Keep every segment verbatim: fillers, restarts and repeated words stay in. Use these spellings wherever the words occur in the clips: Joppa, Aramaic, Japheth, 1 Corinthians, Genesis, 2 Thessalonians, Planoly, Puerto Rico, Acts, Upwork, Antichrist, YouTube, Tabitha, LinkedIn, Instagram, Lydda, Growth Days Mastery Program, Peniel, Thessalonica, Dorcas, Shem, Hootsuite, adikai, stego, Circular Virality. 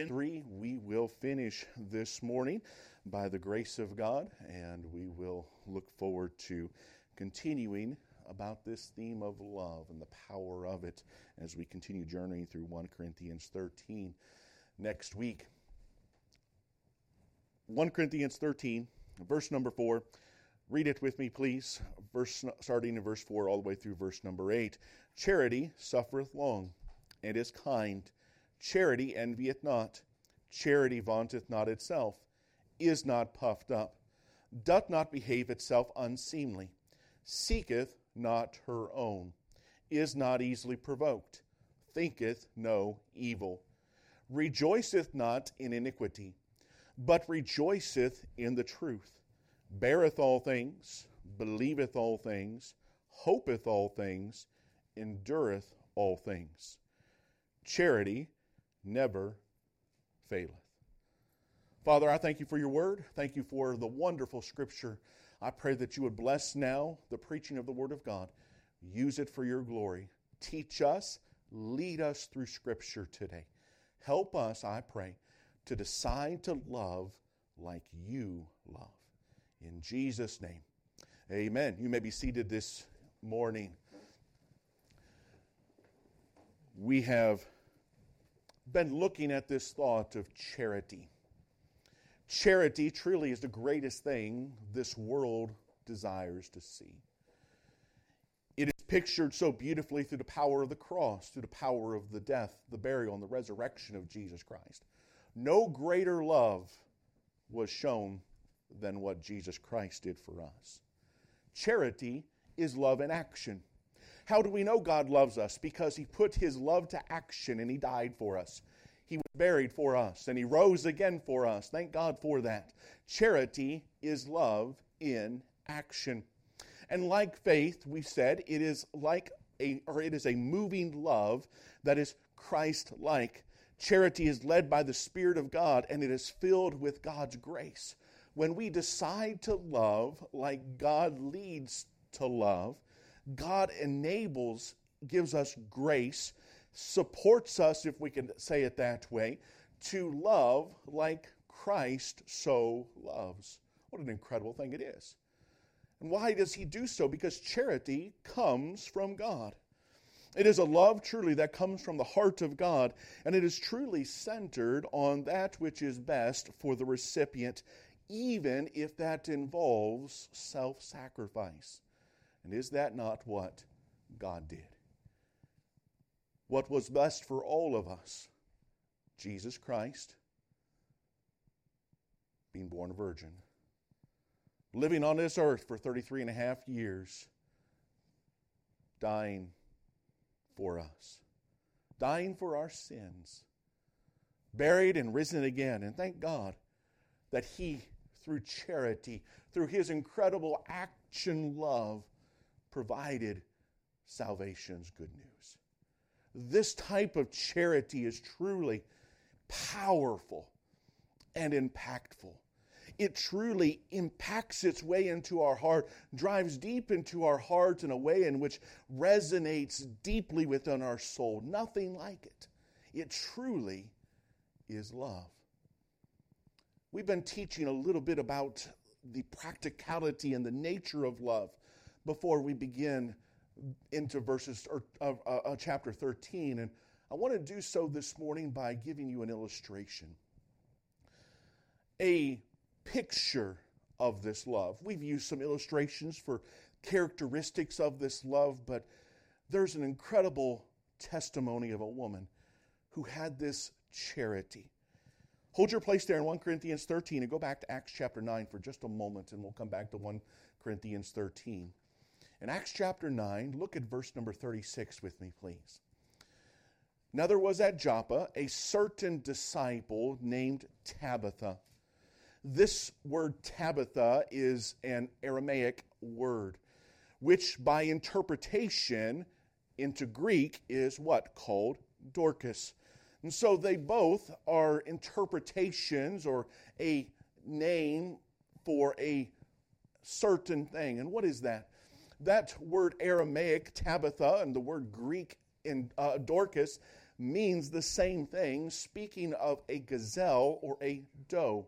in three. We will finish this morning by the grace of God, and we will look forward to continuing about this theme of love and the power of it as we continue journeying through First Corinthians thirteen next week. First Corinthians thirteen, verse number four. Read it with me, please. Verse, starting in verse four all the way through verse number eight. Charity suffereth long and is kind. Charity envieth not. Charity vaunteth not itself, is not puffed up, doth not behave itself unseemly, seeketh not her own, is not easily provoked, thinketh no evil, rejoiceth not in iniquity, but rejoiceth in the truth, beareth all things, believeth all things, hopeth all things, endureth all things. Charity never faileth. Father, I thank you for your word. Thank you for the wonderful scripture. I pray that you would bless now the preaching of the word of God. Use it for your glory. Teach us, lead us through scripture today. Help us, I pray, to decide to love like you love. In Jesus' name, amen. You may be seated this morning. We have been looking at this thought of charity. Charity truly is the greatest thing this world desires to see. It is pictured so beautifully through the power of the cross, through the power of the death, the burial, and the resurrection of Jesus Christ. No greater love was shown than what Jesus Christ did for us. Charity is love in action. How do we know God loves us? Because he put his love to action and he died for us. He was buried for us and he rose again for us. Thank God for that. Charity is love in action. And like faith, we said, it is like a or it is a moving love that is Christ-like. Charity is led by the Spirit of God and it is filled with God's grace. When we decide to love like God leads to love, God enables, gives us grace, supports us, if we can say it that way, to love like Christ so loves. What an incredible thing it is. And why does he do so? Because charity comes from God. It is a love truly that comes from the heart of God, and it is truly centered on that which is best for the recipient, even if that involves self-sacrifice. And is that not what God did? What was best for all of us? Jesus Christ, being born a virgin, living on this earth for thirty-three and a half years, dying for us, dying for our sins, buried and risen again. And thank God that he, through charity, through his incredible action love, provided salvation's good news. This type of charity is truly powerful and impactful. It truly impacts its way into our heart, drives deep into our hearts in a way in which resonates deeply within our soul. Nothing like it. It truly is love. We've been teaching a little bit about the practicality and the nature of love before we begin into verses or uh, uh, chapter thirteen, and I want to do so this morning by giving you an illustration, a picture of this love. We've used some illustrations for characteristics of this love, but there's an incredible testimony of a woman who had this charity. Hold your place there in First Corinthians thirteen and go back to Acts chapter nine for just a moment, and we'll come back to First Corinthians thirteen. In Acts chapter nine, look at verse number thirty-six with me, please. Now there was at Joppa a certain disciple named Tabitha. This word Tabitha is an Aramaic word, which by interpretation into Greek is what? Called Dorcas. And so they both are interpretations or a name for a certain thing. And what is that? That word Aramaic, Tabitha, and the word Greek in, uh, Dorcas, means the same thing, speaking of a gazelle or a doe.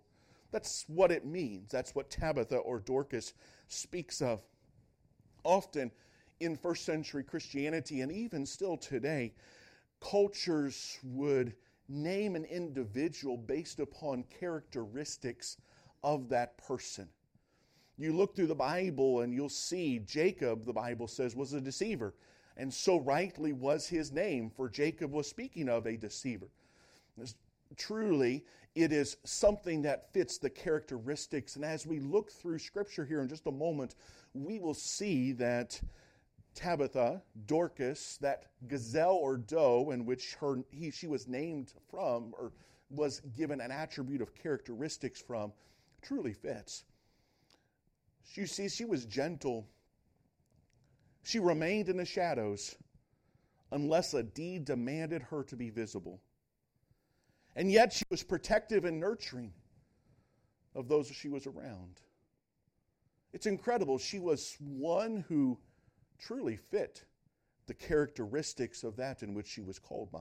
That's what it means. That's what Tabitha or Dorcas speaks of. Often in first century Christianity, and even still today, cultures would name an individual based upon characteristics of that person. You look through the Bible and you'll see Jacob, the Bible says, was a deceiver. And so rightly was his name, for Jacob was speaking of a deceiver. Truly, it is something that fits the characteristics. And as we look through Scripture here in just a moment, we will see that Tabitha, Dorcas, that gazelle or doe in which her he, she was named from or was given an attribute of characteristics from, truly fits. You see, she was gentle. She remained in the shadows unless a deed demanded her to be visible. And yet she was protective and nurturing of those she was around. It's incredible. She was one who truly fit the characteristics of that in which she was called by.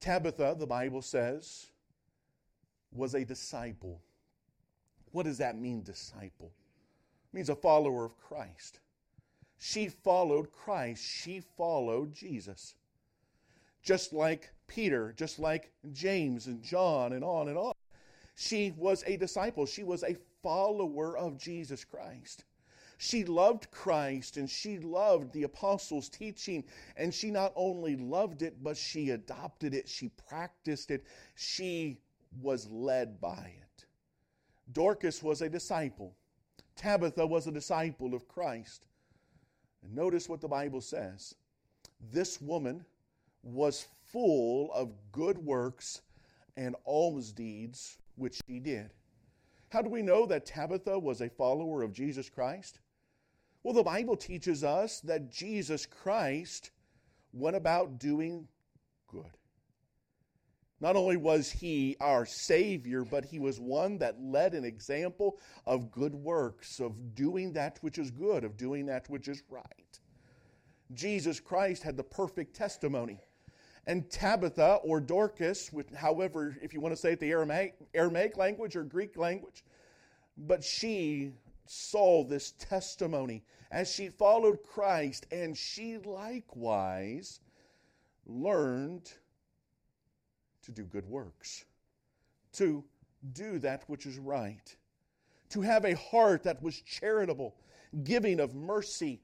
Tabitha, the Bible says, was a disciple. What does that mean, disciple? It means a follower of Christ. She followed Christ. She followed Jesus. Just like Peter, just like James and John and on and on. She was a disciple. She was a follower of Jesus Christ. She loved Christ and she loved the apostles' teaching, and she not only loved it, but she adopted it, she practiced it, she was led by it. Dorcas was a disciple. Tabitha was a disciple of Christ. And notice what the Bible says. This woman was full of good works and alms deeds which she did. How do we know that Tabitha was a follower of Jesus Christ? Well, the Bible teaches us that Jesus Christ went about doing good. Not only was he our Savior, but he was one that led an example of good works, of doing that which is good, of doing that which is right. Jesus Christ had the perfect testimony. And Tabitha or Dorcas, which, however, if you want to say it the Aramaic, Aramaic language or Greek language, but she saw this testimony as she followed Christ, and she likewise learned to do good works, to do that which is right, to have a heart that was charitable, giving of mercy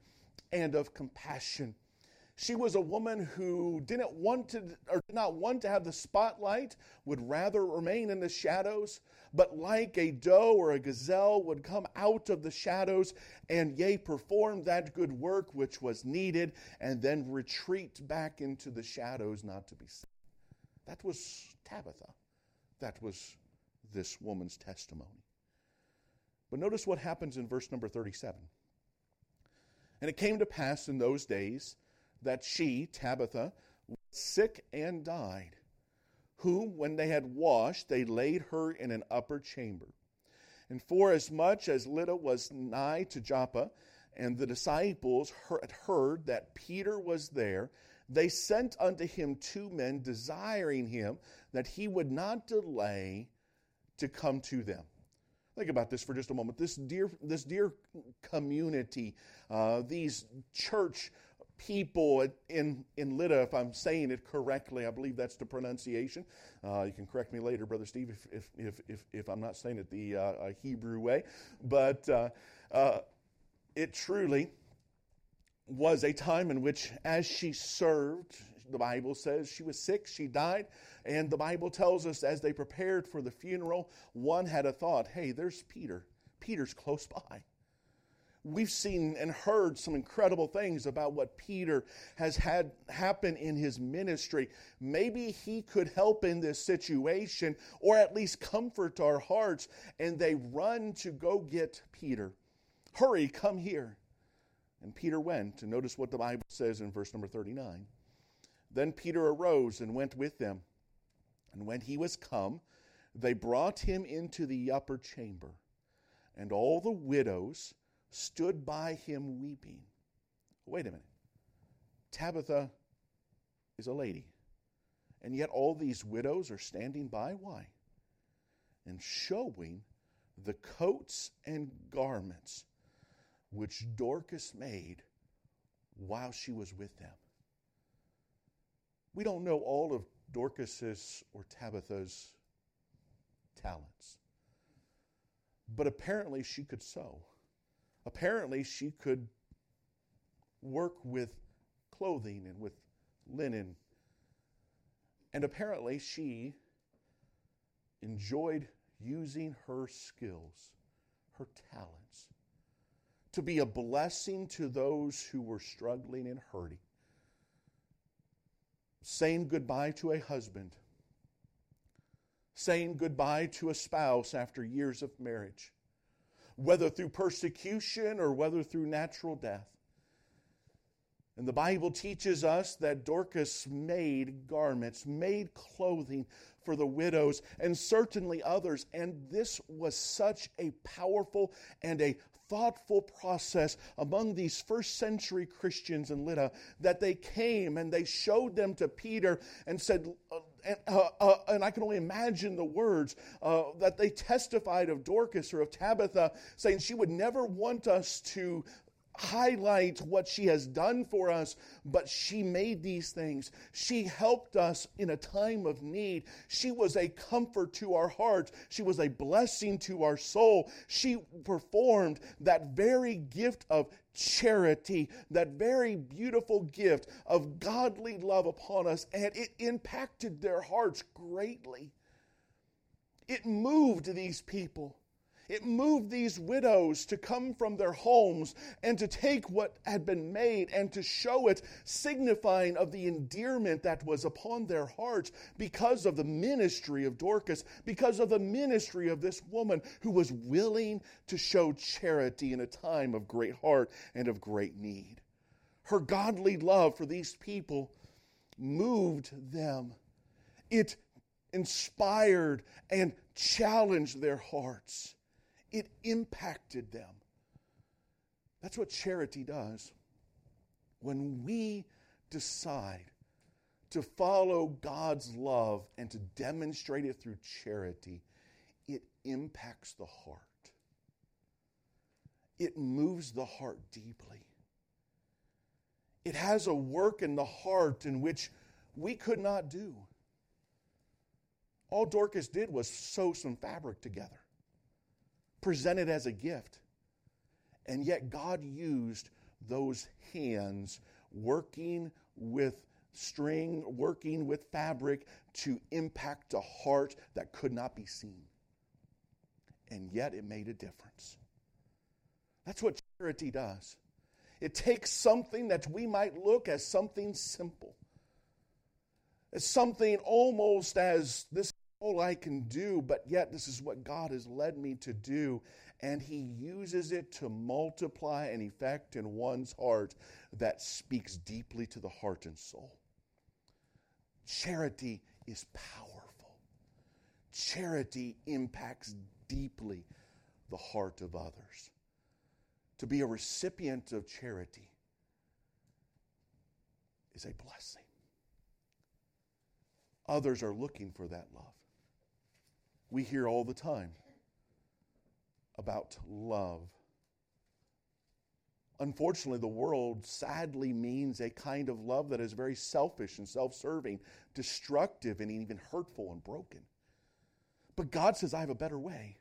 and of compassion. She was a woman who didn't want to, or did not want to have the spotlight, would rather remain in the shadows, but like a doe or a gazelle would come out of the shadows and, yea, perform that good work which was needed, and then retreat back into the shadows not to be seen. That was Tabitha. That was this woman's testimony. But notice what happens in verse number thirty-seven. And it came to pass in those days that she, Tabitha, was sick and died, whom, when they had washed, they laid her in an upper chamber. And forasmuch as Lydda was nigh to Joppa, and the disciples heard that Peter was there, they sent unto him two men, desiring him that he would not delay to come to them. Think about this for just a moment. This dear, this dear community, uh, these church people in, in Lydda, if I'm saying it correctly, I believe that's the pronunciation. Uh, you can correct me later, Brother Steve, if if if if, if I'm not saying it the uh, Hebrew way. But uh, uh, it truly was a time in which, as she served, the Bible says she was sick, she died, and the Bible tells us as they prepared for the funeral, one had a thought, hey, there's Peter. Peter's close by. We've seen and heard some incredible things about what Peter has had happen in his ministry. Maybe he could help in this situation or at least comfort our hearts. And they run to go get Peter. Hurry, come here. And Peter went. And notice what the Bible says in verse number thirty-nine. Then Peter arose and went with them. And when he was come, they brought him into the upper chamber. And all the widows stood by him weeping. Wait a minute. Tabitha is a lady. And yet all these widows are standing by. Why? And showing the coats and garments which Dorcas made while she was with them. We don't know all of Dorcas's or Tabitha's talents. But apparently she could sew. Apparently she could work with clothing and with linen. And apparently she enjoyed using her skills, her talents, to be a blessing to those who were struggling and hurting. Saying goodbye to a husband, saying goodbye to a spouse after years of marriage, whether through persecution or whether through natural death. And the Bible teaches us that Dorcas made garments, made clothing for the widows and certainly others. And this was such a powerful and a thoughtful process among these first century Christians in Lydda that they came and they showed them to Peter and said, uh, and, uh, uh, and I can only imagine the words uh, that they testified of Dorcas or of Tabitha, saying she would never want us to highlight what she has done for us, but she made these things. She helped us in a time of need. She was a comfort to our hearts. She was a blessing to our soul. She performed that very gift of charity, that very beautiful gift of godly love upon us, and it impacted their hearts greatly. It moved these people. It moved these widows to come from their homes and to take what had been made and to show it, signifying of the endearment that was upon their hearts because of the ministry of Dorcas, because of the ministry of this woman who was willing to show charity in a time of great heart and of great need. Her godly love for these people moved them. It inspired and challenged their hearts. It impacted them. That's what charity does. When we decide to follow God's love and to demonstrate it through charity, it impacts the heart. It moves the heart deeply. It has a work in the heart in which we could not do. All Dorcas did was sew some fabric together, presented as a gift. And yet God used those hands working with string, working with fabric to impact a heart that could not be seen. And yet it made a difference. That's what charity does. It takes something that we might look as something simple, as something almost as this all I can do, but yet this is what God has led me to do. And he uses it to multiply an effect in one's heart that speaks deeply to the heart and soul. Charity is powerful. Charity impacts deeply the heart of others. To be a recipient of charity is a blessing. Others are looking for that love. We hear all the time about love. Unfortunately, the world sadly means a kind of love that is very selfish and self-serving, destructive, and even hurtful and broken. But God says, I have a better way.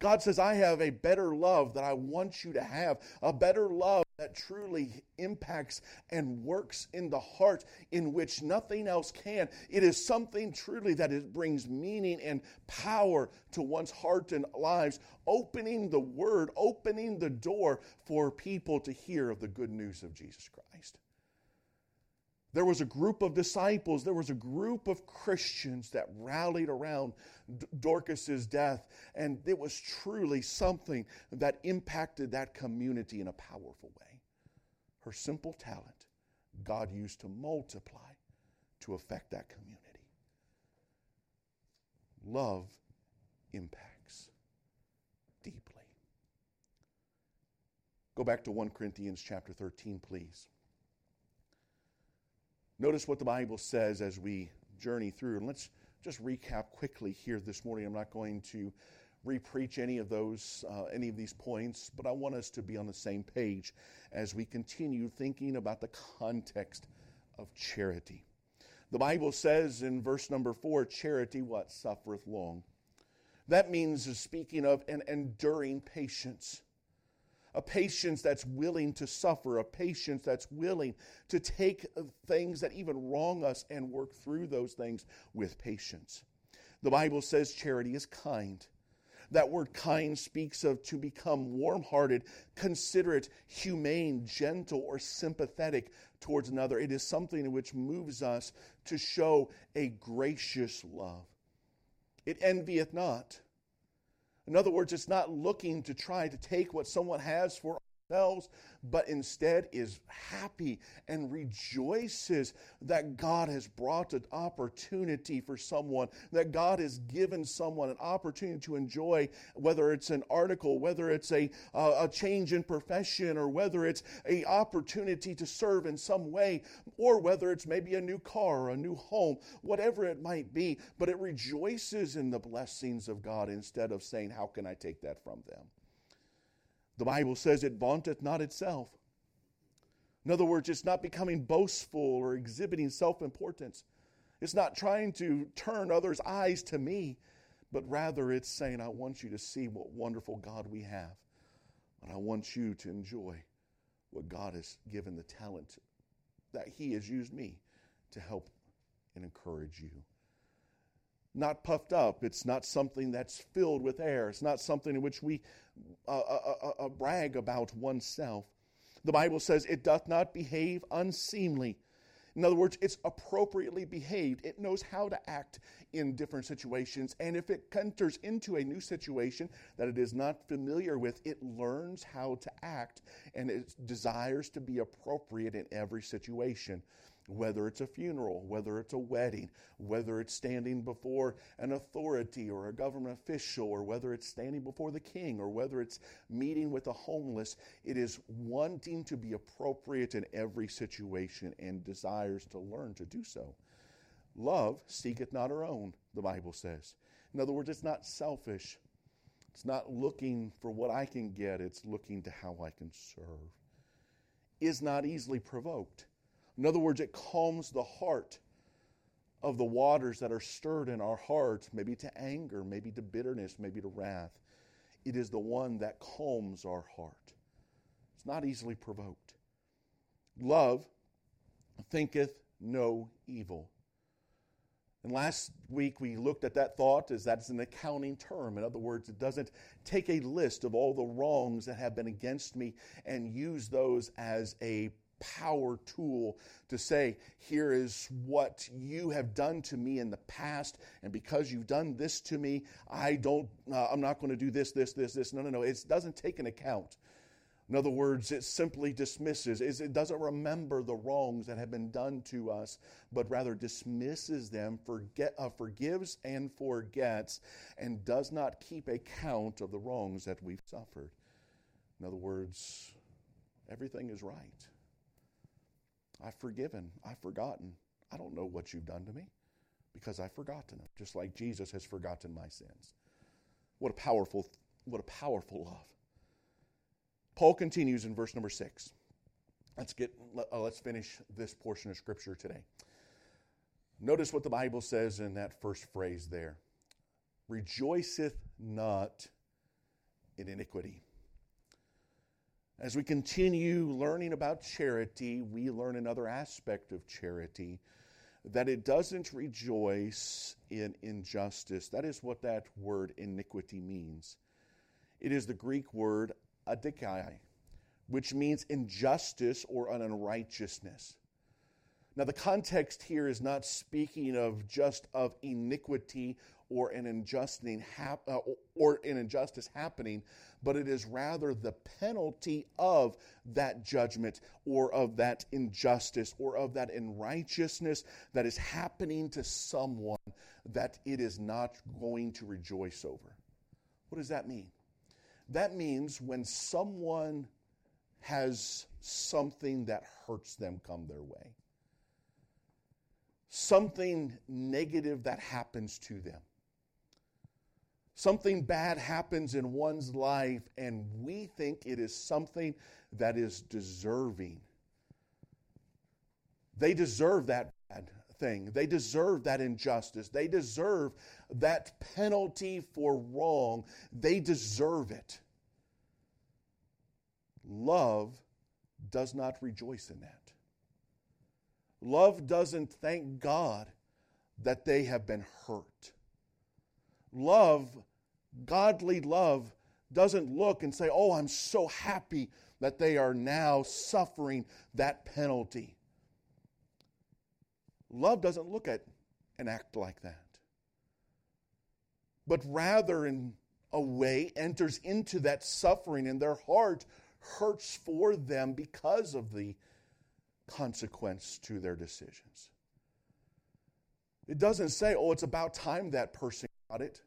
God says, I have a better love that I want you to have, a better love that truly impacts and works in the heart in which nothing else can. It is something truly that it brings meaning and power to one's heart and lives, opening the word, opening the door for people to hear of the good news of Jesus Christ. There was a group of disciples, there was a group of Christians that rallied around D- Dorcas's death, and it was truly something that impacted that community in a powerful way. Her simple talent, God used to multiply to affect that community. Love impacts deeply. Go back to First Corinthians chapter thirteen, please. Notice what the Bible says as we journey through. And let's just recap quickly here this morning. I'm not going to re-preach any of those, uh, any of these points, but I want us to be on the same page as we continue thinking about the context of charity. The Bible says in verse number four, charity, what, suffereth long. That means is speaking of an enduring patience, a patience that's willing to suffer, a patience that's willing to take things that even wrong us and work through those things with patience. The Bible says charity is kind. That word kind speaks of to become warm-hearted, considerate, humane, gentle, or sympathetic towards another. It is something which moves us to show a gracious love. It envieth not. In other words, it's not looking to try to take what someone has for ourselves, but instead is happy and rejoices that God has brought an opportunity for someone, that God has given someone an opportunity to enjoy, whether it's an article, whether it's a, uh, a change in profession, or whether it's an opportunity to serve in some way, or whether it's maybe a new car or a new home, whatever it might be, but it rejoices in the blessings of God instead of saying, how can I take that from them? The Bible says it vaunteth not itself. In other words, it's not becoming boastful or exhibiting self-importance. It's not trying to turn others' eyes to me, but rather it's saying, I want you to see what wonderful God we have, and I want you to enjoy what God has given, the talent that He has used me to help and encourage you. Not puffed up. It's not something that's filled with air. It's not something in which we uh, uh, uh, uh, brag about oneself. The Bible says it doth not behave unseemly. In other words, it's appropriately behaved. It knows how to act in different situations. And if it enters into a new situation that it is not familiar with, it learns how to act, and it desires to be appropriate in every situation. Whether it's a funeral, whether it's a wedding, whether it's standing before an authority or a government official, or whether it's standing before the king, or whether it's meeting with the homeless, it is wanting to be appropriate in every situation and desires to learn to do so. Love seeketh not her own, the Bible says. In other words, it's not selfish. It's not looking for what I can get. It's looking to how I can serve. Is not easily provoked. In other words, it calms the heart of the waters that are stirred in our hearts, maybe to anger, maybe to bitterness, maybe to wrath. It is the one that calms our heart. It's not easily provoked. Love thinketh no evil. And last week we looked at that thought as that's an accounting term. In other words, it doesn't take a list of all the wrongs that have been against me and use those as a power tool to say, here is what you have done to me in the past, and because you've done this to me, I don't, uh, I'm not going to do this, this, this, this. No, no, no. It doesn't take an account. In other words, it simply dismisses. It doesn't remember the wrongs that have been done to us, but rather dismisses them, forget, uh, forgives and forgets, and does not keep a count of the wrongs that we've suffered. In other words, everything is right. I've forgiven. I've forgotten. I don't know what you've done to me because I've forgotten it, just like Jesus has forgotten my sins. What a powerful, what a powerful love. Paul continues in verse number six. Let's get, uh, let's finish this portion of Scripture today. Notice what the Bible says in that first phrase there. Rejoiceth not in iniquity. As we continue learning about charity, we learn another aspect of charity, that it doesn't rejoice in injustice. That is what that word iniquity means. It is the Greek word adikai, which means injustice or an unrighteousness. Now the context here is not speaking of just of iniquity or an injustice hap- or an injustice happening, but it is rather the penalty of that judgment or of that injustice or of that unrighteousness that is happening to someone that it is not going to rejoice over. What does that mean? That means when someone has something that hurts them come their way, something negative that happens to them. Something bad happens in one's life, and we think it is something that is deserving. They deserve that bad thing. They deserve that injustice. They deserve that penalty for wrong. They deserve it. Love does not rejoice in that. Love doesn't thank God that they have been hurt. Love, godly love, doesn't look and say, oh, I'm so happy that they are now suffering that penalty. Love doesn't look at an act like that, but rather in a way enters into that suffering, and their heart hurts for them because of the consequence to their decisions. It doesn't say, oh, it's about time that person got it.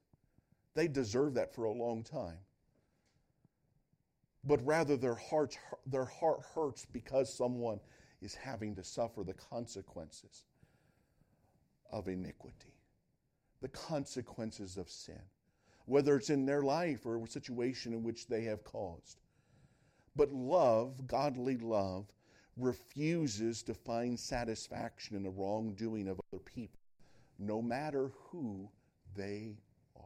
They deserve that for a long time. But rather their hearts, their heart hurts because someone is having to suffer the consequences of iniquity, the consequences of sin, whether it's in their life or a situation in which they have caused. But love, godly love, refuses to find satisfaction in the wrongdoing of other people, no matter who they are.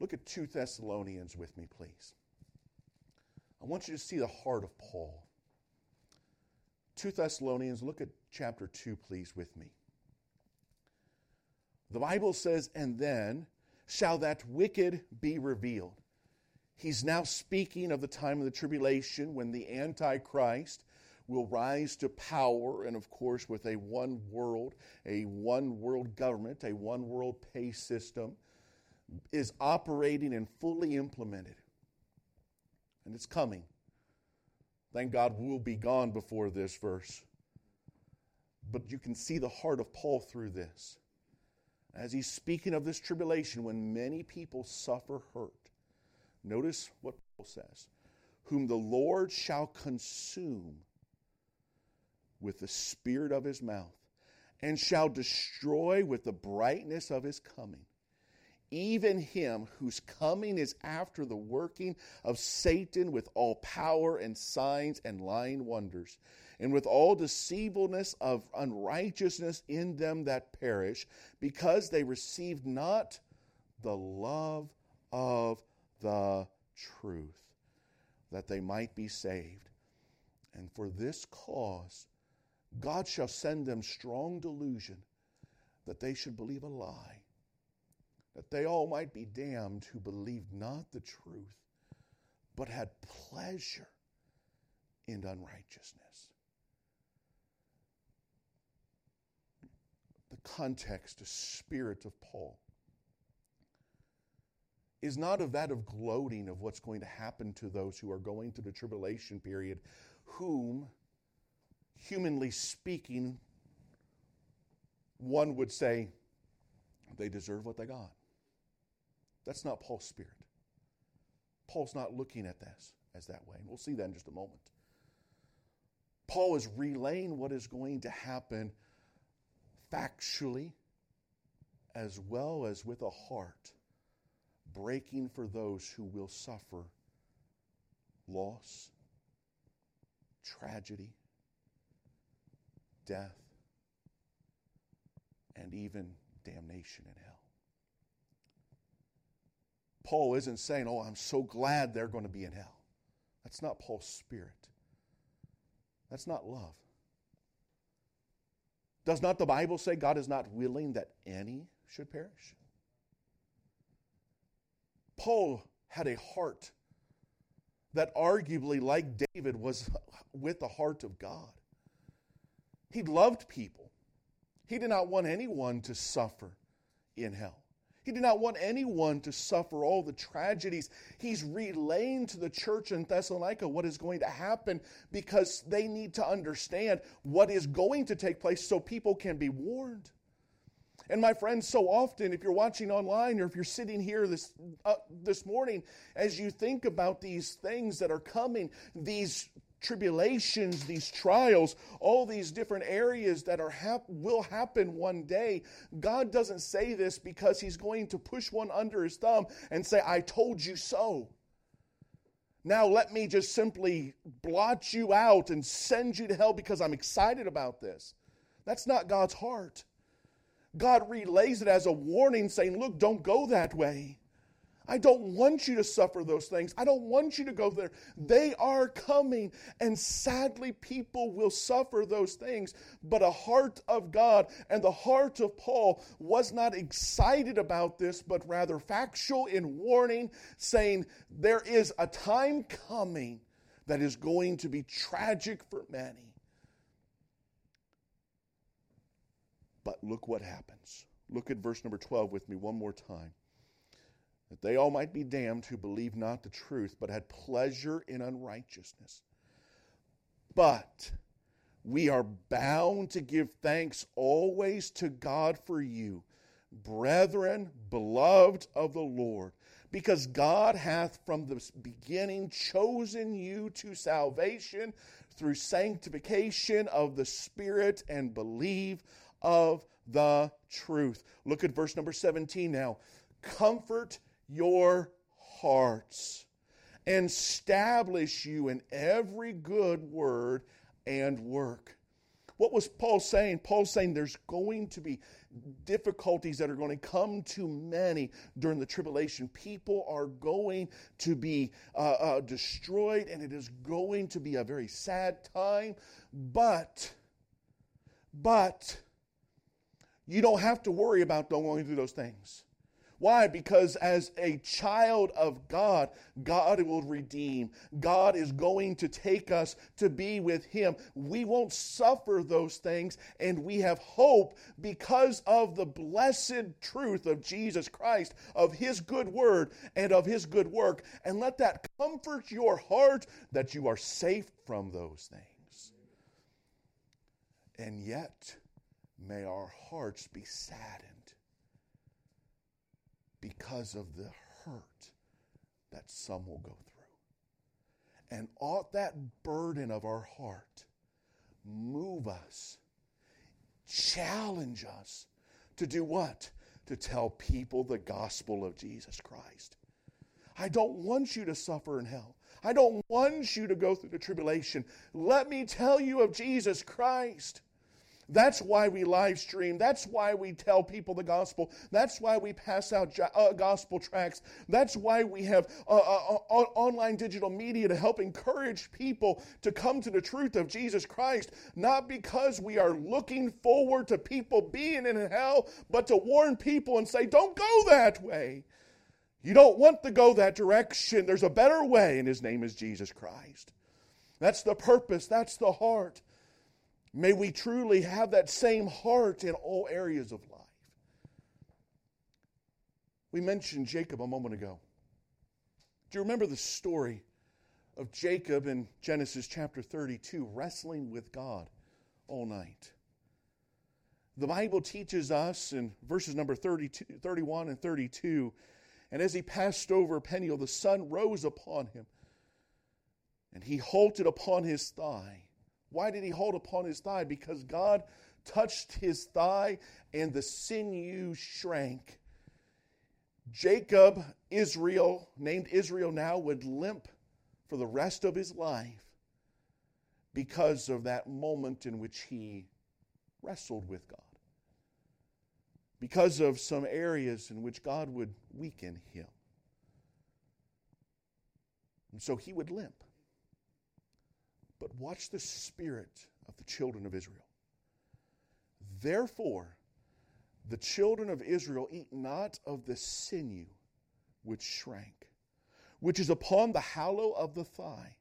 Look at Second Thessalonians with me, please. I want you to see the heart of Paul. Second Thessalonians, look at chapter two, please, with me. The Bible says, and then shall that wicked be revealed. He's now speaking of the time of the tribulation when the Antichrist will rise to power, and of course with a one world, a one world government, a one world pay system is operating and fully implemented. And it's coming. Thank God we'll be gone before this verse. But you can see the heart of Paul through this. As he's speaking of this tribulation when many people suffer hurt, notice what Paul says, whom the Lord shall consume with the spirit of his mouth, and shall destroy with the brightness of his coming, even him whose coming is after the working of Satan with all power and signs and lying wonders, and with all deceivableness of unrighteousness in them that perish, because they received not the love of God, the truth, that they might be saved. And for this cause, God shall send them strong delusion, that they should believe a lie, that they all might be damned who believed not the truth, but had pleasure in unrighteousness. The context, the spirit of Paul, is not of that of gloating of what's going to happen to those who are going through the tribulation period, whom, humanly speaking, one would say, they deserve what they got. That's not Paul's spirit. Paul's not looking at this as that way. And we'll see that in just a moment. Paul is relaying what is going to happen factually, as well as with a heart breaking for those who will suffer loss, tragedy, death, and even damnation in hell. Paul isn't saying, oh, I'm so glad they're going to be in hell. That's not Paul's spirit. That's not love. Does not the Bible say God is not willing that any should perish? Paul had a heart that arguably, like David, was with the heart of God. He loved people. He did not want anyone to suffer in hell. He did not want anyone to suffer all the tragedies. He's relaying to the church in Thessalonica what is going to happen, because they need to understand what is going to take place so people can be warned. And my friends, so often, if you're watching online or if you're sitting here this uh, this morning, as you think about these things that are coming, these tribulations, these trials, all these different areas that are hap- will happen one day. God doesn't say this because he's going to push one under his thumb and say, I told you so. Now let me just simply blot you out and send you to hell because I'm excited about this. That's not God's heart. God relays it as a warning saying, look, don't go that way. I don't want you to suffer those things. I don't want you to go there. They are coming, and sadly people will suffer those things. But a heart of God and the heart of Paul was not excited about this, but rather factual in warning, saying there is a time coming that is going to be tragic for many. But look what happens. Look at verse number twelve with me one more time. That they all might be damned who believe not the truth, but had pleasure in unrighteousness. But we are bound to give thanks always to God for you, brethren, beloved of the Lord, because God hath from the beginning chosen you to salvation through sanctification of the Spirit and believe of the truth. Look at verse number seventeen now. Comfort your hearts, and establish you in every good word and work. What was Paul saying? Paul's saying there's going to be difficulties that are going to come to many during the tribulation. People are going to be uh, uh, destroyed, and it is going to be a very sad time. But, but, you don't have to worry about going through those things. Why? Because as a child of God, God will redeem. God is going to take us to be with him. We won't suffer those things, and we have hope because of the blessed truth of Jesus Christ, of his good word and of his good work. And let that comfort your heart that you are safe from those things. And yet, may our hearts be saddened because of the hurt that some will go through. And ought that burden of our heart move us, challenge us to do what? To tell people the gospel of Jesus Christ. I don't want you to suffer in hell. I don't want you to go through the tribulation. Let me tell you of Jesus Christ. That's why we live stream. That's why we tell people the gospel. That's why we pass out uh, gospel tracts. That's why we have uh, uh, online digital media to help encourage people to come to the truth of Jesus Christ. Not because we are looking forward to people being in hell, but to warn people and say, don't go that way. You don't want to go that direction. There's a better way, and his name is Jesus Christ. That's the purpose. That's the heart. May we truly have that same heart in all areas of life. We mentioned Jacob a moment ago. Do you remember the story of Jacob in Genesis chapter thirty-two, wrestling with God all night? The Bible teaches us in verses number thirty-two, thirty-one and thirty-two, and as he passed over Peniel, the sun rose upon him, and he halted upon his thigh. Why did he hold upon his thigh? Because God touched his thigh and the sinew shrank. Jacob, Israel, named Israel now, would limp for the rest of his life because of that moment in which he wrestled with God. Because of some areas in which God would weaken him. And so he would limp. But watch the spirit of the children of Israel. Therefore, the children of Israel eat not of the sinew which shrank, which is upon the hollow of the thigh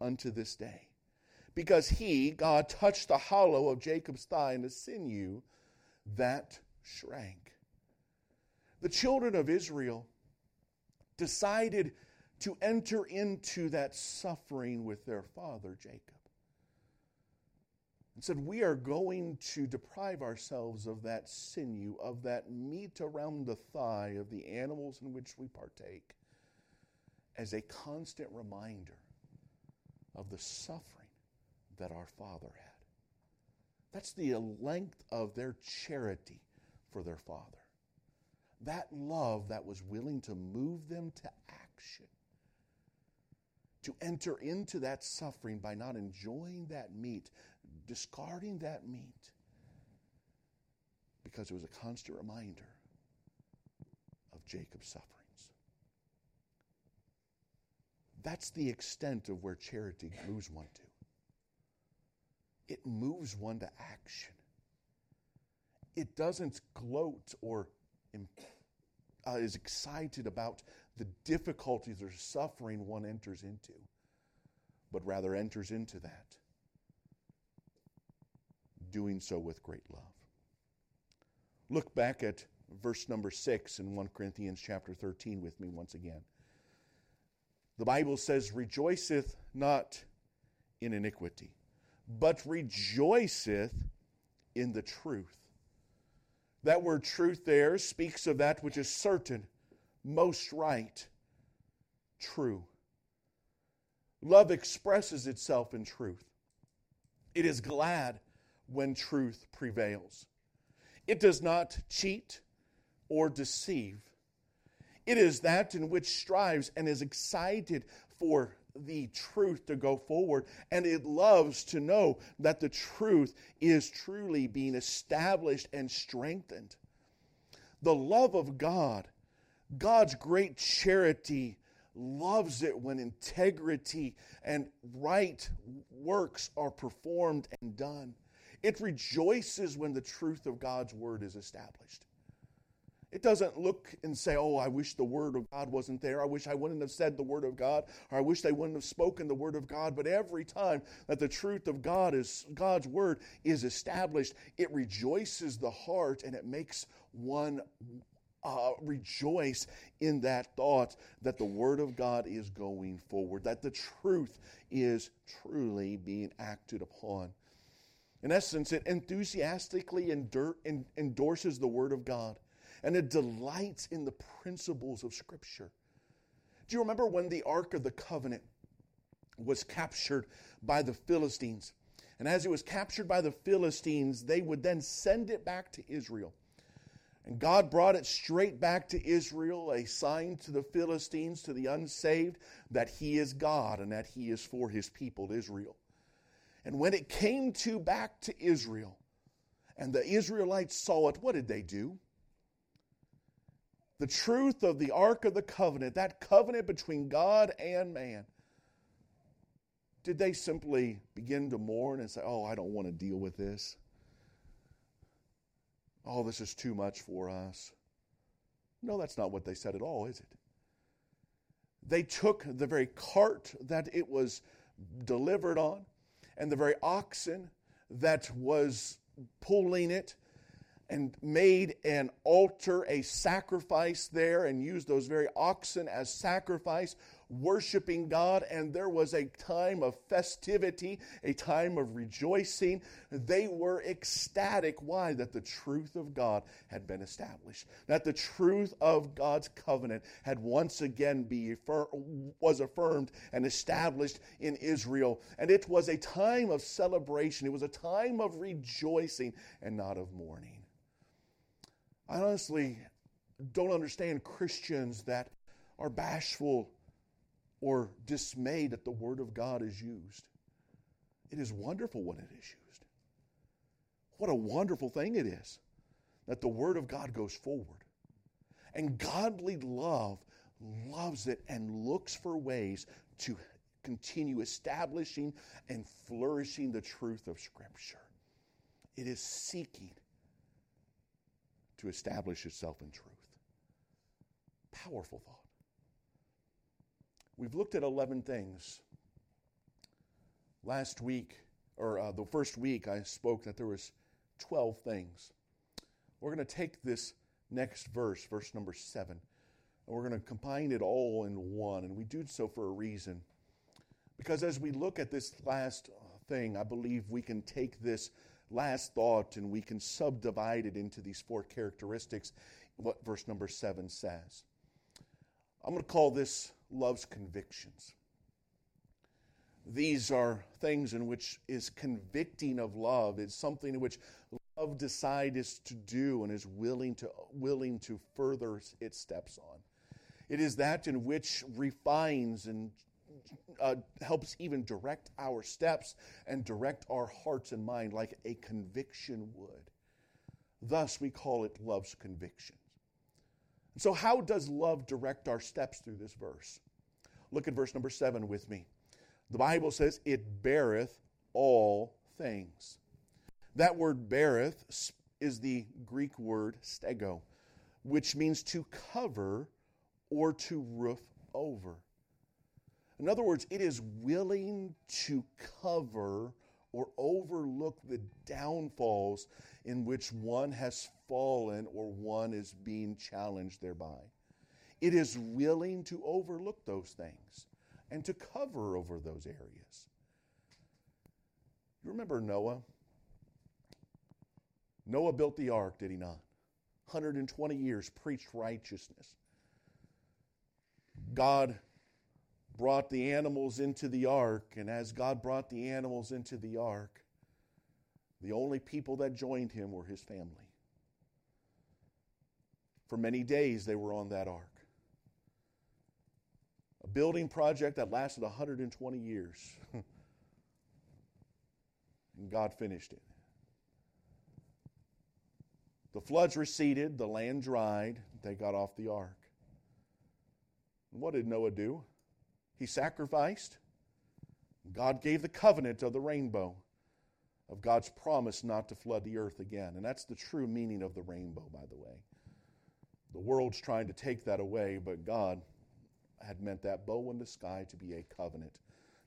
unto this day. Because he, God, touched the hollow of Jacob's thigh and the sinew that shrank. The children of Israel decided to enter into that suffering with their father, Jacob. And said, we are going to deprive ourselves of that sinew, of that meat around the thigh, of the animals in which we partake, as a constant reminder of the suffering that our Father had. That's the length of their charity for their Father. That love that was willing to move them to action, to enter into that suffering by not enjoying that meat, discarding that meat, because it was a constant reminder of Jacob's sufferings. That's the extent of where charity moves one to. It moves one to action. It doesn't gloat or uh, is excited about the difficulties or suffering one enters into, but rather enters into that, doing so with great love. Look back at verse number six in First Corinthians chapter thirteen with me once again. The Bible says, "Rejoiceth not in iniquity, but rejoiceth in the truth." That word truth there speaks of that which is certain, most right, true. Love expresses itself in truth. It is glad when truth prevails. It does not cheat or deceive. It is that in which strives and is excited for the truth to go forward, and it loves to know that the truth is truly being established and strengthened. The love of God, God's great charity, loves it when integrity and right works are performed and done. It rejoices when the truth of God's word is established. It doesn't look and say, "Oh, I wish the word of God wasn't there. I wish I wouldn't have said the word of God, or I wish they wouldn't have spoken the word of God." But every time that the truth of God is God's word is established, it rejoices the heart, and it makes one uh, rejoice in that thought that the word of God is going forward, that the truth is truly being acted upon. In essence, it enthusiastically endure, en- endorses the word of God. And it delights in the principles of Scripture. Do you remember when the Ark of the Covenant was captured by the Philistines? And as it was captured by the Philistines, they would then send it back to Israel. And God brought it straight back to Israel, a sign to the Philistines, to the unsaved, that He is God and that He is for His people, Israel. And when it came to back to Israel, and the Israelites saw it, what did they do? The truth of the Ark of the Covenant, that covenant between God and man, did they simply begin to mourn and say, "Oh, I don't want to deal with this. Oh, this is too much for us"? No, that's not what they said at all, is it? They took the very cart that it was delivered on and the very oxen that was pulling it, and made an altar, a sacrifice there, and used those very oxen as sacrifice, worshiping God. And there was a time of festivity, a time of rejoicing. They were ecstatic. Why? That the truth of God had been established. That the truth of God's covenant had once again be affir- was affirmed and established in Israel. And it was a time of celebration. It was a time of rejoicing and not of mourning. I honestly don't understand Christians that are bashful or dismayed that the Word of God is used. It is wonderful when it is used. What a wonderful thing it is that the Word of God goes forward. And godly love loves it and looks for ways to continue establishing and flourishing the truth of Scripture. It is seeking to establish itself in truth. Powerful thought. We've looked at eleven things. Last week, or uh, the first week, I spoke that there was twelve things. We're going to take this next verse, verse number seven, and we're going to combine it all in one, and we do so for a reason. Because as we look at this last thing, I believe we can take this last thought, and we can subdivide it into these four characteristics, what verse number seven says. I'm going to call this love's convictions. These are things in which is convicting of love. It's something in which love decides to do and is willing to willing to further its steps on. It is that in which refines and uh, helps even direct our steps and direct our hearts and mind like a conviction would. Thus, we call it love's convictions. So how does love direct our steps through this verse? Look at verse number seven with me. The Bible says, it beareth all things. That word beareth is the Greek word stego, which means to cover or to roof over. In other words, it is willing to cover or overlook the downfalls in which one has fallen or one is being challenged thereby. It is willing to overlook those things and to cover over those areas. You remember Noah? Noah built the ark, did he not? one hundred twenty years preached righteousness. God brought the animals into the ark, and as God brought the animals into the ark, the only people that joined him were his family. For many days they were on that ark. A building project that lasted one hundred twenty years. And God finished it. The floods receded, the land dried, they got off the ark. And what did Noah do? He sacrificed. God gave the covenant of the rainbow, of God's promise not to flood the earth again. And that's the true meaning of the rainbow, by the way. The world's trying to take that away, but God had meant that bow in the sky to be a covenant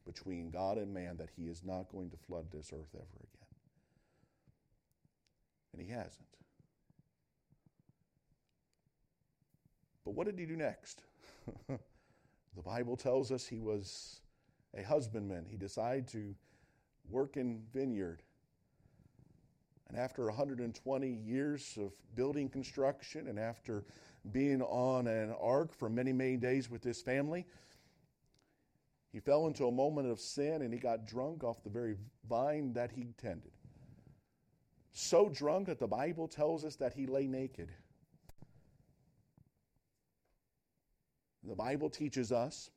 between God and man that he is not going to flood this earth ever again. And he hasn't. But what did he do next? The Bible tells us he was a husbandman. He decided to work in vineyard. And after one hundred twenty years of building construction and after being on an ark for many, many days with his family, he fell into a moment of sin and he got drunk off the very vine that he tended. So drunk that the Bible tells us that he lay naked. The Bible teaches us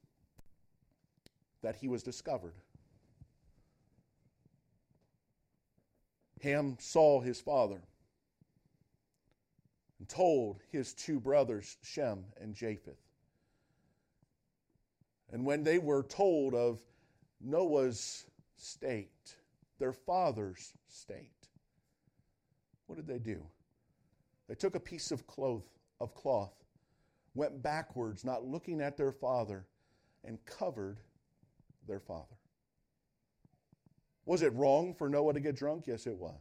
that he was discovered. Ham saw his father and told his two brothers, Shem and Japheth. And when they were told of Noah's state, their father's state, what did they do? They took a piece of cloth, of cloth, went backwards, not looking at their father, and covered their father. Was it wrong for Noah to get drunk? Yes, it was.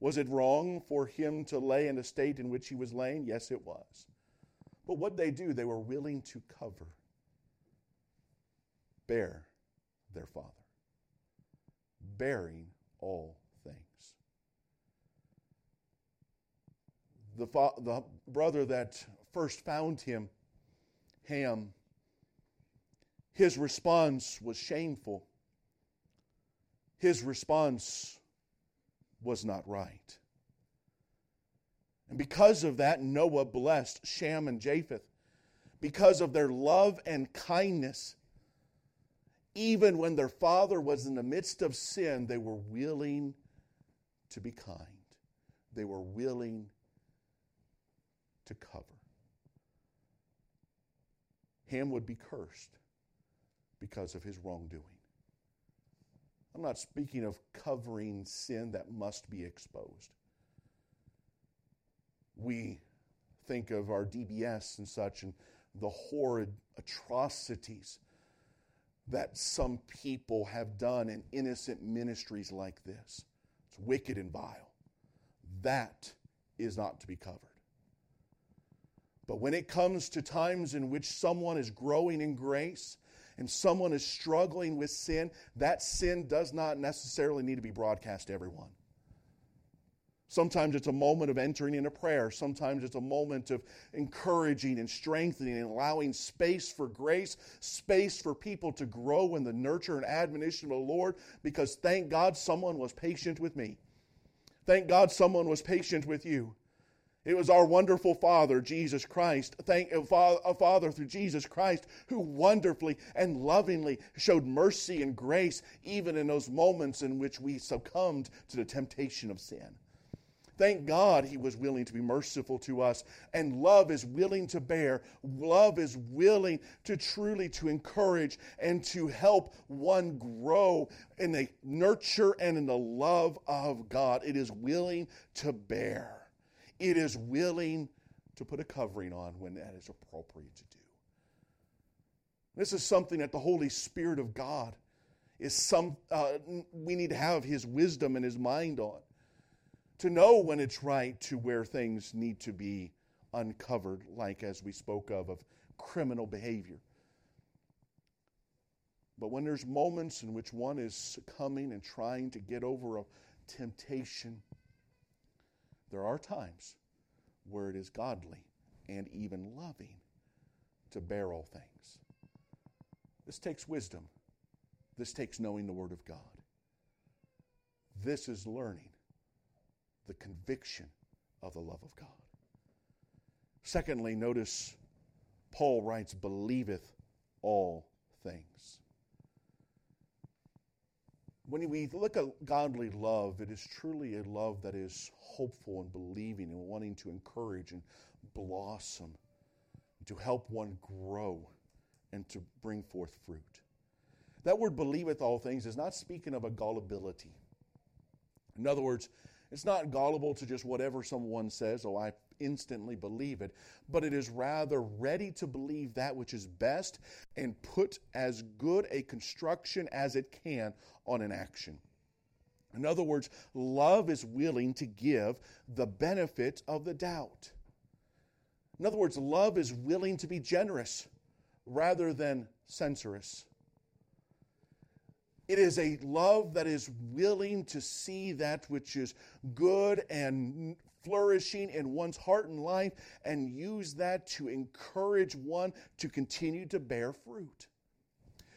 Was it wrong for him to lay in a state in which he was laying? Yes, it was. But what they do, they were willing to cover, bear their father, bearing all things. The, fa- the brother that first found him, Ham, his response was shameful. His response was not right. And because of that, Noah blessed Shem and Japheth. Because of their love and kindness, even when their father was in the midst of sin, they were willing to be kind. They were willing to cover. Ham would be cursed because of his wrongdoing. I'm not speaking of covering sin that must be exposed. We think of our D B S and such and the horrid atrocities that some people have done in innocent ministries like this. It's wicked and vile. That is not to be covered. But when it comes to times in which someone is growing in grace, and someone is struggling with sin, that sin does not necessarily need to be broadcast to everyone. Sometimes it's a moment of entering into prayer. Sometimes it's a moment of encouraging and strengthening and allowing space for grace, space for people to grow in the nurture and admonition of the Lord, because thank God someone was patient with me. Thank God someone was patient with you. It was our wonderful Father, Jesus Christ, thank a Father through Jesus Christ, who wonderfully and lovingly showed mercy and grace even in those moments in which we succumbed to the temptation of sin. Thank God He was willing to be merciful to us, and love is willing to bear. Love is willing to truly to encourage and to help one grow in the nurture and in the love of God. It is willing to bear. It is willing to put a covering on when that is appropriate to do. This is something that the Holy Spirit of God is some uh, we need to have His wisdom and His mind on, to know when it's right to where things need to be uncovered, like as we spoke of, of criminal behavior. But when there's moments in which one is succumbing and trying to get over a temptation, there are times where it is godly and even loving to bear all things. This takes wisdom. This takes knowing the Word of God. This is learning the conviction of the love of God. Secondly, notice Paul writes, believeth all things. When we look at godly love, it is truly a love that is hopeful and believing and wanting to encourage and blossom, to help one grow and to bring forth fruit. That word believeth all things is not speaking of a gullibility. In other words, it's not gullible to just whatever someone says, oh, I instantly believe it, but it is rather ready to believe that which is best and put as good a construction as it can on an action. In other words, love is willing to give the benefit of the doubt. In other words, love is willing to be generous rather than censorious. It is a love that is willing to see that which is good and flourishing in one's heart and life and use that to encourage one to continue to bear fruit.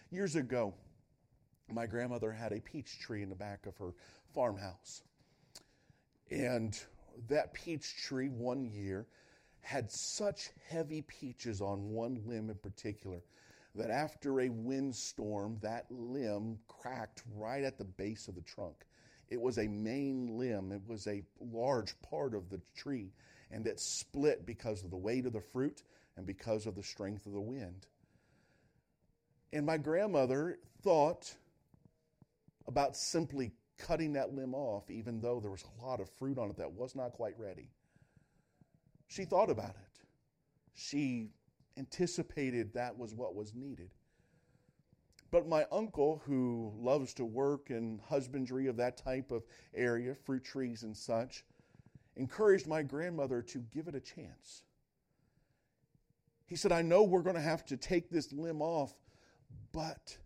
Years ago, my grandmother had a peach tree in the back of her farmhouse. And that peach tree one year had such heavy peaches on one limb in particular that after a windstorm, that limb cracked right at the base of the trunk. It was a main limb. It was a large part of the tree, and it split because of the weight of the fruit and because of the strength of the wind. And my grandmother thought about simply cutting that limb off, even though there was a lot of fruit on it that was not quite ready. She thought about it. She anticipated that was what was needed. But my uncle, who loves to work in husbandry of that type of area, fruit trees and such, encouraged my grandmother to give it a chance. He said, I know we're going to have to take this limb off, but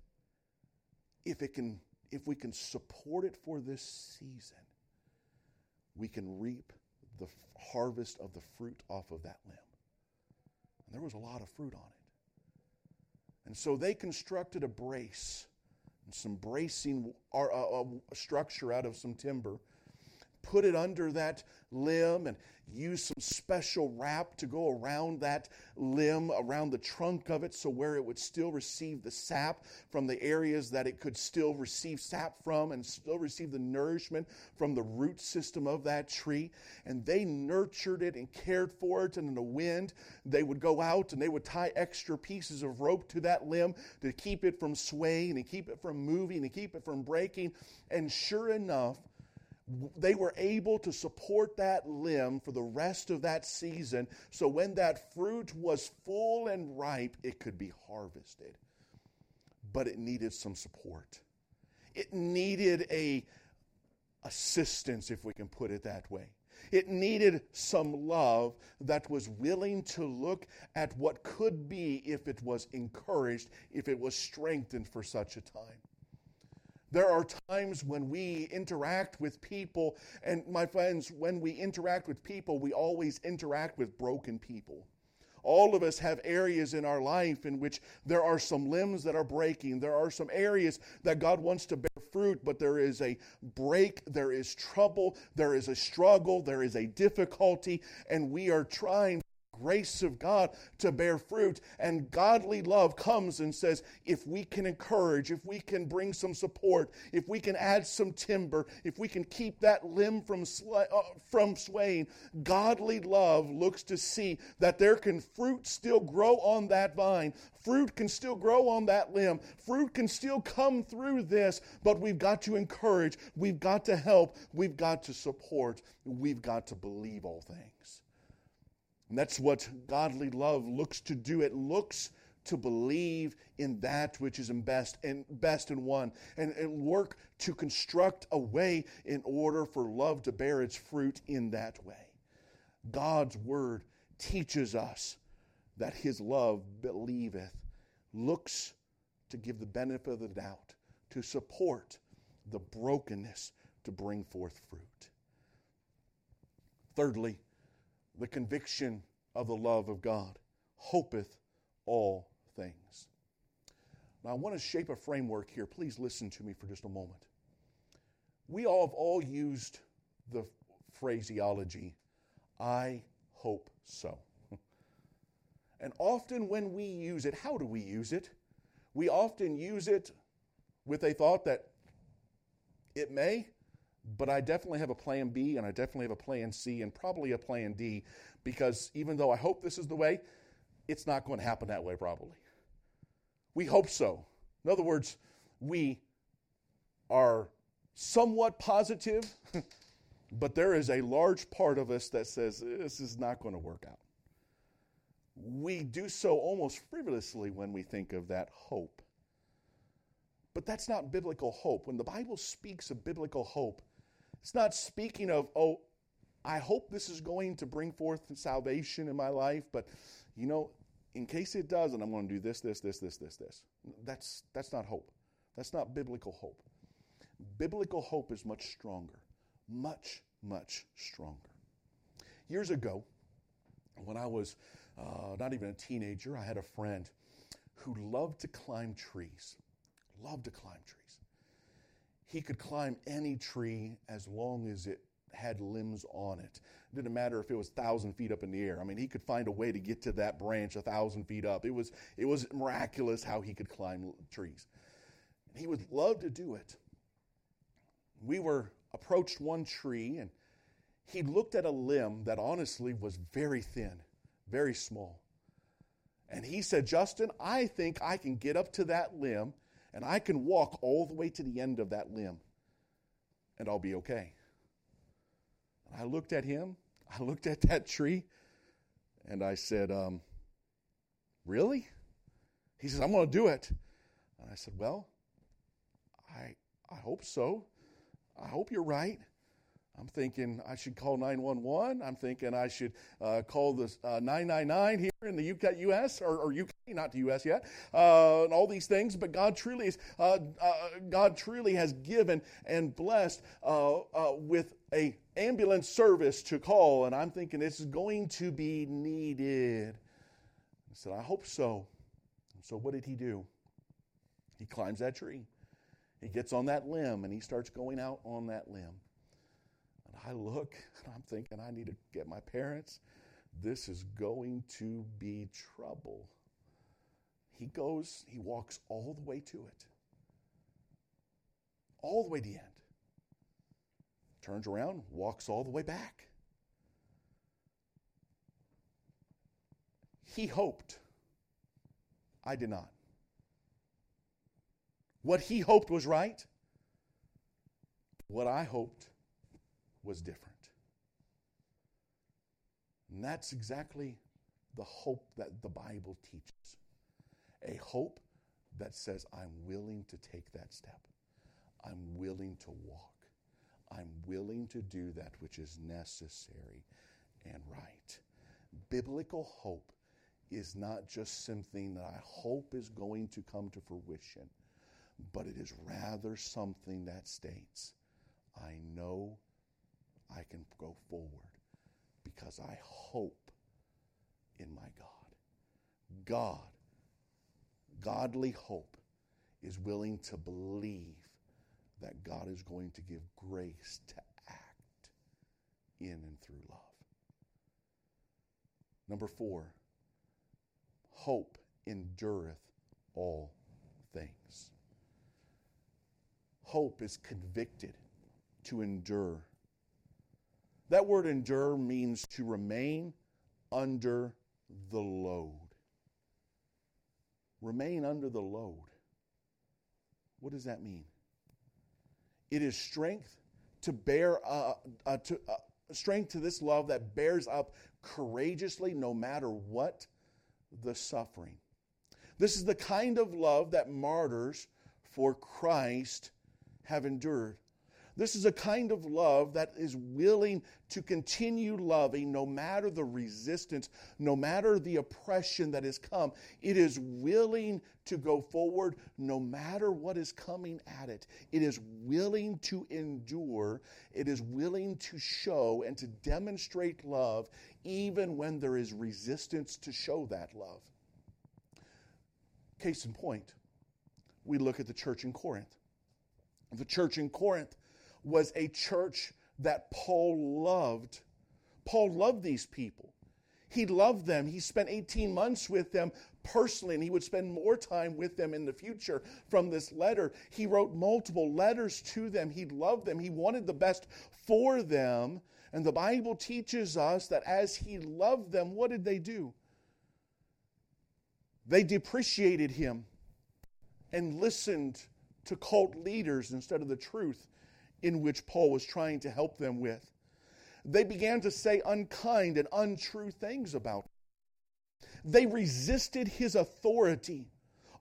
if it can, if we can support it for this season, we can reap the harvest of the fruit off of that limb. There was a lot of fruit on it. And so they constructed a brace, and some bracing or a structure out of some timber, put it under that limb and used some special wrap to go around that limb, around the trunk of it, so where it would still receive the sap from the areas that it could still receive sap from and still receive the nourishment from the root system of that tree. And they nurtured it and cared for it, and in the wind they would go out and they would tie extra pieces of rope to that limb to keep it from swaying and keep it from moving and keep it from breaking. And sure enough, they were able to support that limb for the rest of that season, so when that fruit was full and ripe, it could be harvested. But it needed some support. It needed a assistance, if we can put it that way. It needed some love that was willing to look at what could be if it was encouraged, if it was strengthened for such a time. There are times when we interact with people, and my friends, when we interact with people, we always interact with broken people. All of us have areas in our life in which there are some limbs that are breaking. There are some areas that God wants to bear fruit, but there is a break, there is trouble, there is a struggle, there is a difficulty, and we are trying by the grace of God to bear fruit. And godly love comes and says, if we can encourage, if we can bring some support, if we can add some timber, if we can keep that limb from sla- uh, from swaying, godly love looks to see that there can fruit still grow on that vine. Fruit can still grow on that limb. Fruit can still come through this, but we've got to encourage. We've got to help. We've got to support. We've got to believe all things. And that's what godly love looks to do. It looks to believe in that which is best and best in one, and, and work to construct a way in order for love to bear its fruit in that way. God's word teaches us that his love believeth, looks to give the benefit of the doubt, to support the brokenness, to bring forth fruit. Thirdly, the conviction of the love of God hopeth all things. Now, I want to shape a framework here. Please listen to me for just a moment. We all have all used the phraseology, I hope so. And often when we use it, how do we use it? We often use it with a thought that it may, but I definitely have a plan B, and I definitely have a plan C, and probably a plan D, because even though I hope this is the way, it's not going to happen that way probably. We hope so. In other words, we are somewhat positive, but there is a large part of us that says, this is not going to work out. We do so almost frivolously when we think of that hope. But that's not biblical hope. When the Bible speaks of biblical hope, it's not speaking of, oh, I hope this is going to bring forth salvation in my life, but, you know, in case it doesn't, I'm going to do this, this, this, this, this, this. That's, that's not hope. That's not biblical hope. Biblical hope is much stronger, much, much stronger. Years ago, when I was uh, not even a teenager, I had a friend who loved to climb trees. Loved to climb trees. He could climb any tree as long as it had limbs on it. It didn't matter if it was one thousand feet up in the air. I mean, he could find a way to get to that branch one thousand feet up. It was, it was miraculous how he could climb trees. He would love to do it. We were approached one tree, and he looked at a limb that honestly was very thin, very small. And he said, Justin, I think I can get up to that limb, and I can walk all the way to the end of that limb, and I'll be okay. And I looked at him, I looked at that tree, and I said, um, really? He says, I'm going to do it. And I said, well, I I hope so. I hope you're right. I'm thinking I should call nine one one. I'm thinking I should uh, call the uh, nine nine nine here in the U K, U S, or, or U K, not the U S yet, uh, and all these things. But God truly is uh, uh, God truly has given and blessed uh, uh, with a ambulance service to call. And I'm thinking this is going to be needed. I said, I hope so. So what did he do? He climbs that tree. He gets on that limb, and he starts going out on that limb. I look, and I'm thinking, I need to get my parents. This is going to be trouble. He goes, he walks all the way to it. All the way to the end. Turns around, walks all the way back. He hoped. I did not. What he hoped was right. What I hoped was different. And that's exactly the hope that the Bible teaches. A hope that says, I'm willing to take that step. I'm willing to walk. I'm willing to do that which is necessary and right. Biblical hope is not just something that I hope is going to come to fruition, but it is rather something that states, I know I can go forward because I hope in my God. God, godly hope, is willing to believe that God is going to give grace to act in and through love. Number four, hope endureth all things. Hope is convicted to endure. That word endure means to remain under the load. Remain under the load. What does that mean? It is strength to bear uh, uh, to, uh, strength to this love that bears up courageously no matter what the suffering. This is the kind of love that martyrs for Christ have endured. This is a kind of love that is willing to continue loving no matter the resistance, no matter the oppression that has come. It is willing to go forward no matter what is coming at it. It is willing to endure. It is willing to show and to demonstrate love even when there is resistance to show that love. Case in point, we look at the church in Corinth. The church in Corinth was a church that Paul loved. Paul loved these people. He loved them. He spent eighteen months with them personally, and he would spend more time with them in the future from this letter. He wrote multiple letters to them. He loved them. He wanted the best for them. And the Bible teaches us that as he loved them, what did they do? They depreciated him and listened to cult leaders instead of the truth in which Paul was trying to help them with. They began to say unkind and untrue things about him. They resisted his authority.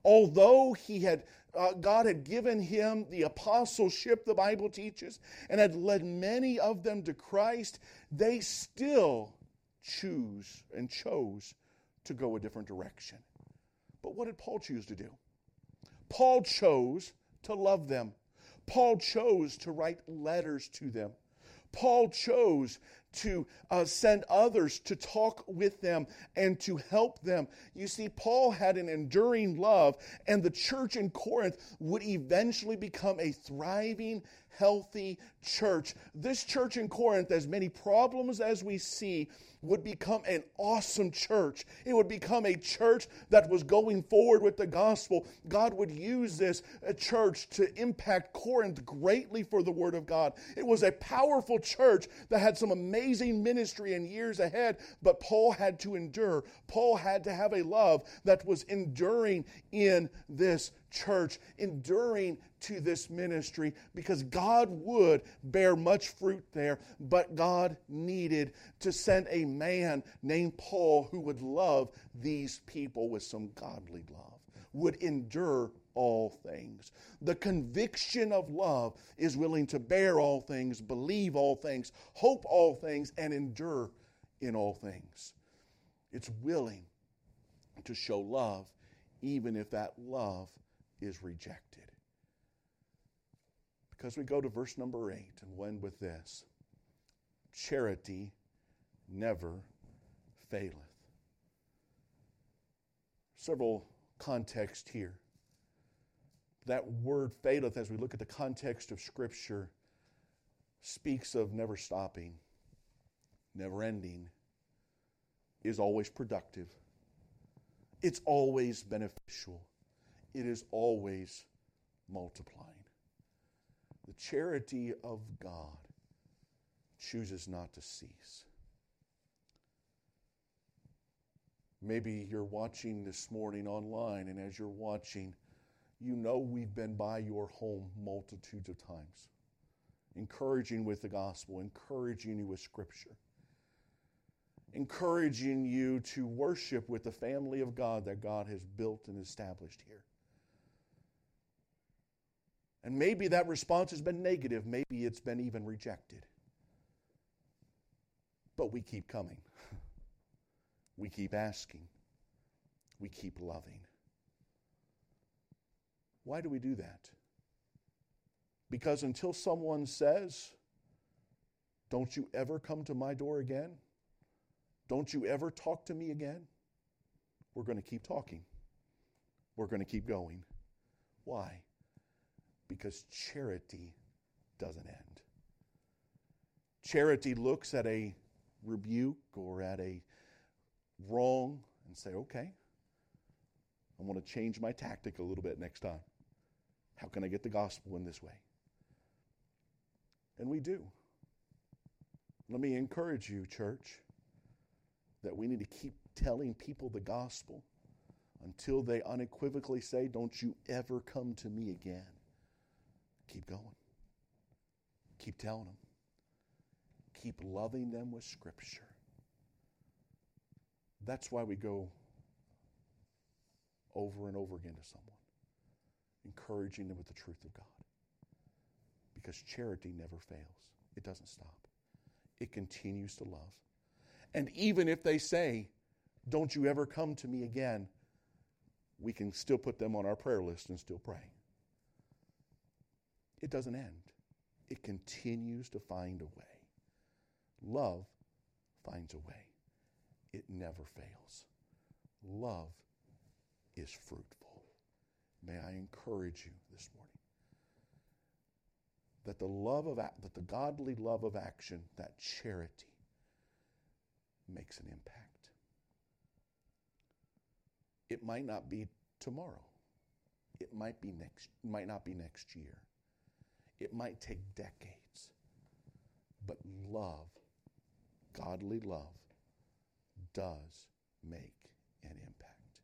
Although he had, uh, God had given him the apostleship, the Bible teaches, and had led many of them to Christ, they still choose and chose to go a different direction. But what did Paul choose to do? Paul chose to love them. Paul chose to write letters to them. Paul chose to uh, send others to talk with them and to help them. You see, Paul had an enduring love, and the church in Corinth would eventually become a thriving, healthy church. This church in Corinth, as many problems as we see, would become an awesome church. It would become a church that was going forward with the gospel. God would use this church to impact Corinth greatly for the word of God. It was a powerful church that had some amazing ministry in years ahead, but Paul had to endure. Paul had to have a love that was enduring in this church, enduring to this ministry, because God would bear much fruit there, but God needed to send a man named Paul who would love these people with some godly love, would endure all things. The conviction of love is willing to bear all things, believe all things, hope all things, and endure in all things. It's willing to show love, even if that love is rejected. Because we go to verse number eight, and we'll end with this. Charity never faileth. Several contexts here. That word faileth, as we look at the context of Scripture, speaks of never stopping, never ending, is always productive. It's always beneficial. It is always multiplying. The charity of God chooses not to cease. Maybe you're watching this morning online, and as you're watching, you know we've been by your home multitudes of times, encouraging with the gospel, encouraging you with Scripture, encouraging you to worship with the family of God that God has built and established here. And maybe that response has been negative. Maybe it's been even rejected. But we keep coming. We keep asking. We keep loving. Why do we do that? Because until someone says, don't you ever come to my door again? Don't you ever talk to me again? We're going to keep talking. We're going to keep going. Why? Because charity doesn't end. Charity looks at a rebuke or at a wrong and say, okay, I want to change my tactic a little bit next time. How can I get the gospel in this way? And we do. Let me encourage you, church, that we need to keep telling people the gospel until they unequivocally say, don't you ever come to me again. Keep going. Keep telling them. Keep loving them with Scripture. That's why we go over and over again to someone, encouraging them with the truth of God. Because charity never fails. It doesn't stop. It continues to love. And even if they say, don't you ever come to me again, we can still put them on our prayer list and still pray. It doesn't end. It continues to find a way. Love finds a way. It never fails. Love is fruitful. May I encourage you this morning that the love of that the godly love of action, that charity, makes an impact. It might not be tomorrow. It might be next. Might not be next year. It might take decades. But love, godly love, does make an impact.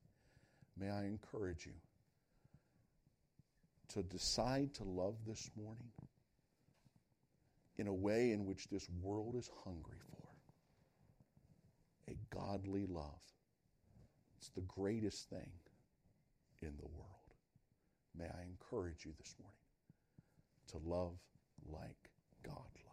May I encourage you to decide to love this morning in a way in which this world is hungry for. A godly love. It's the greatest thing in the world. May I encourage you this morning to love like God loves.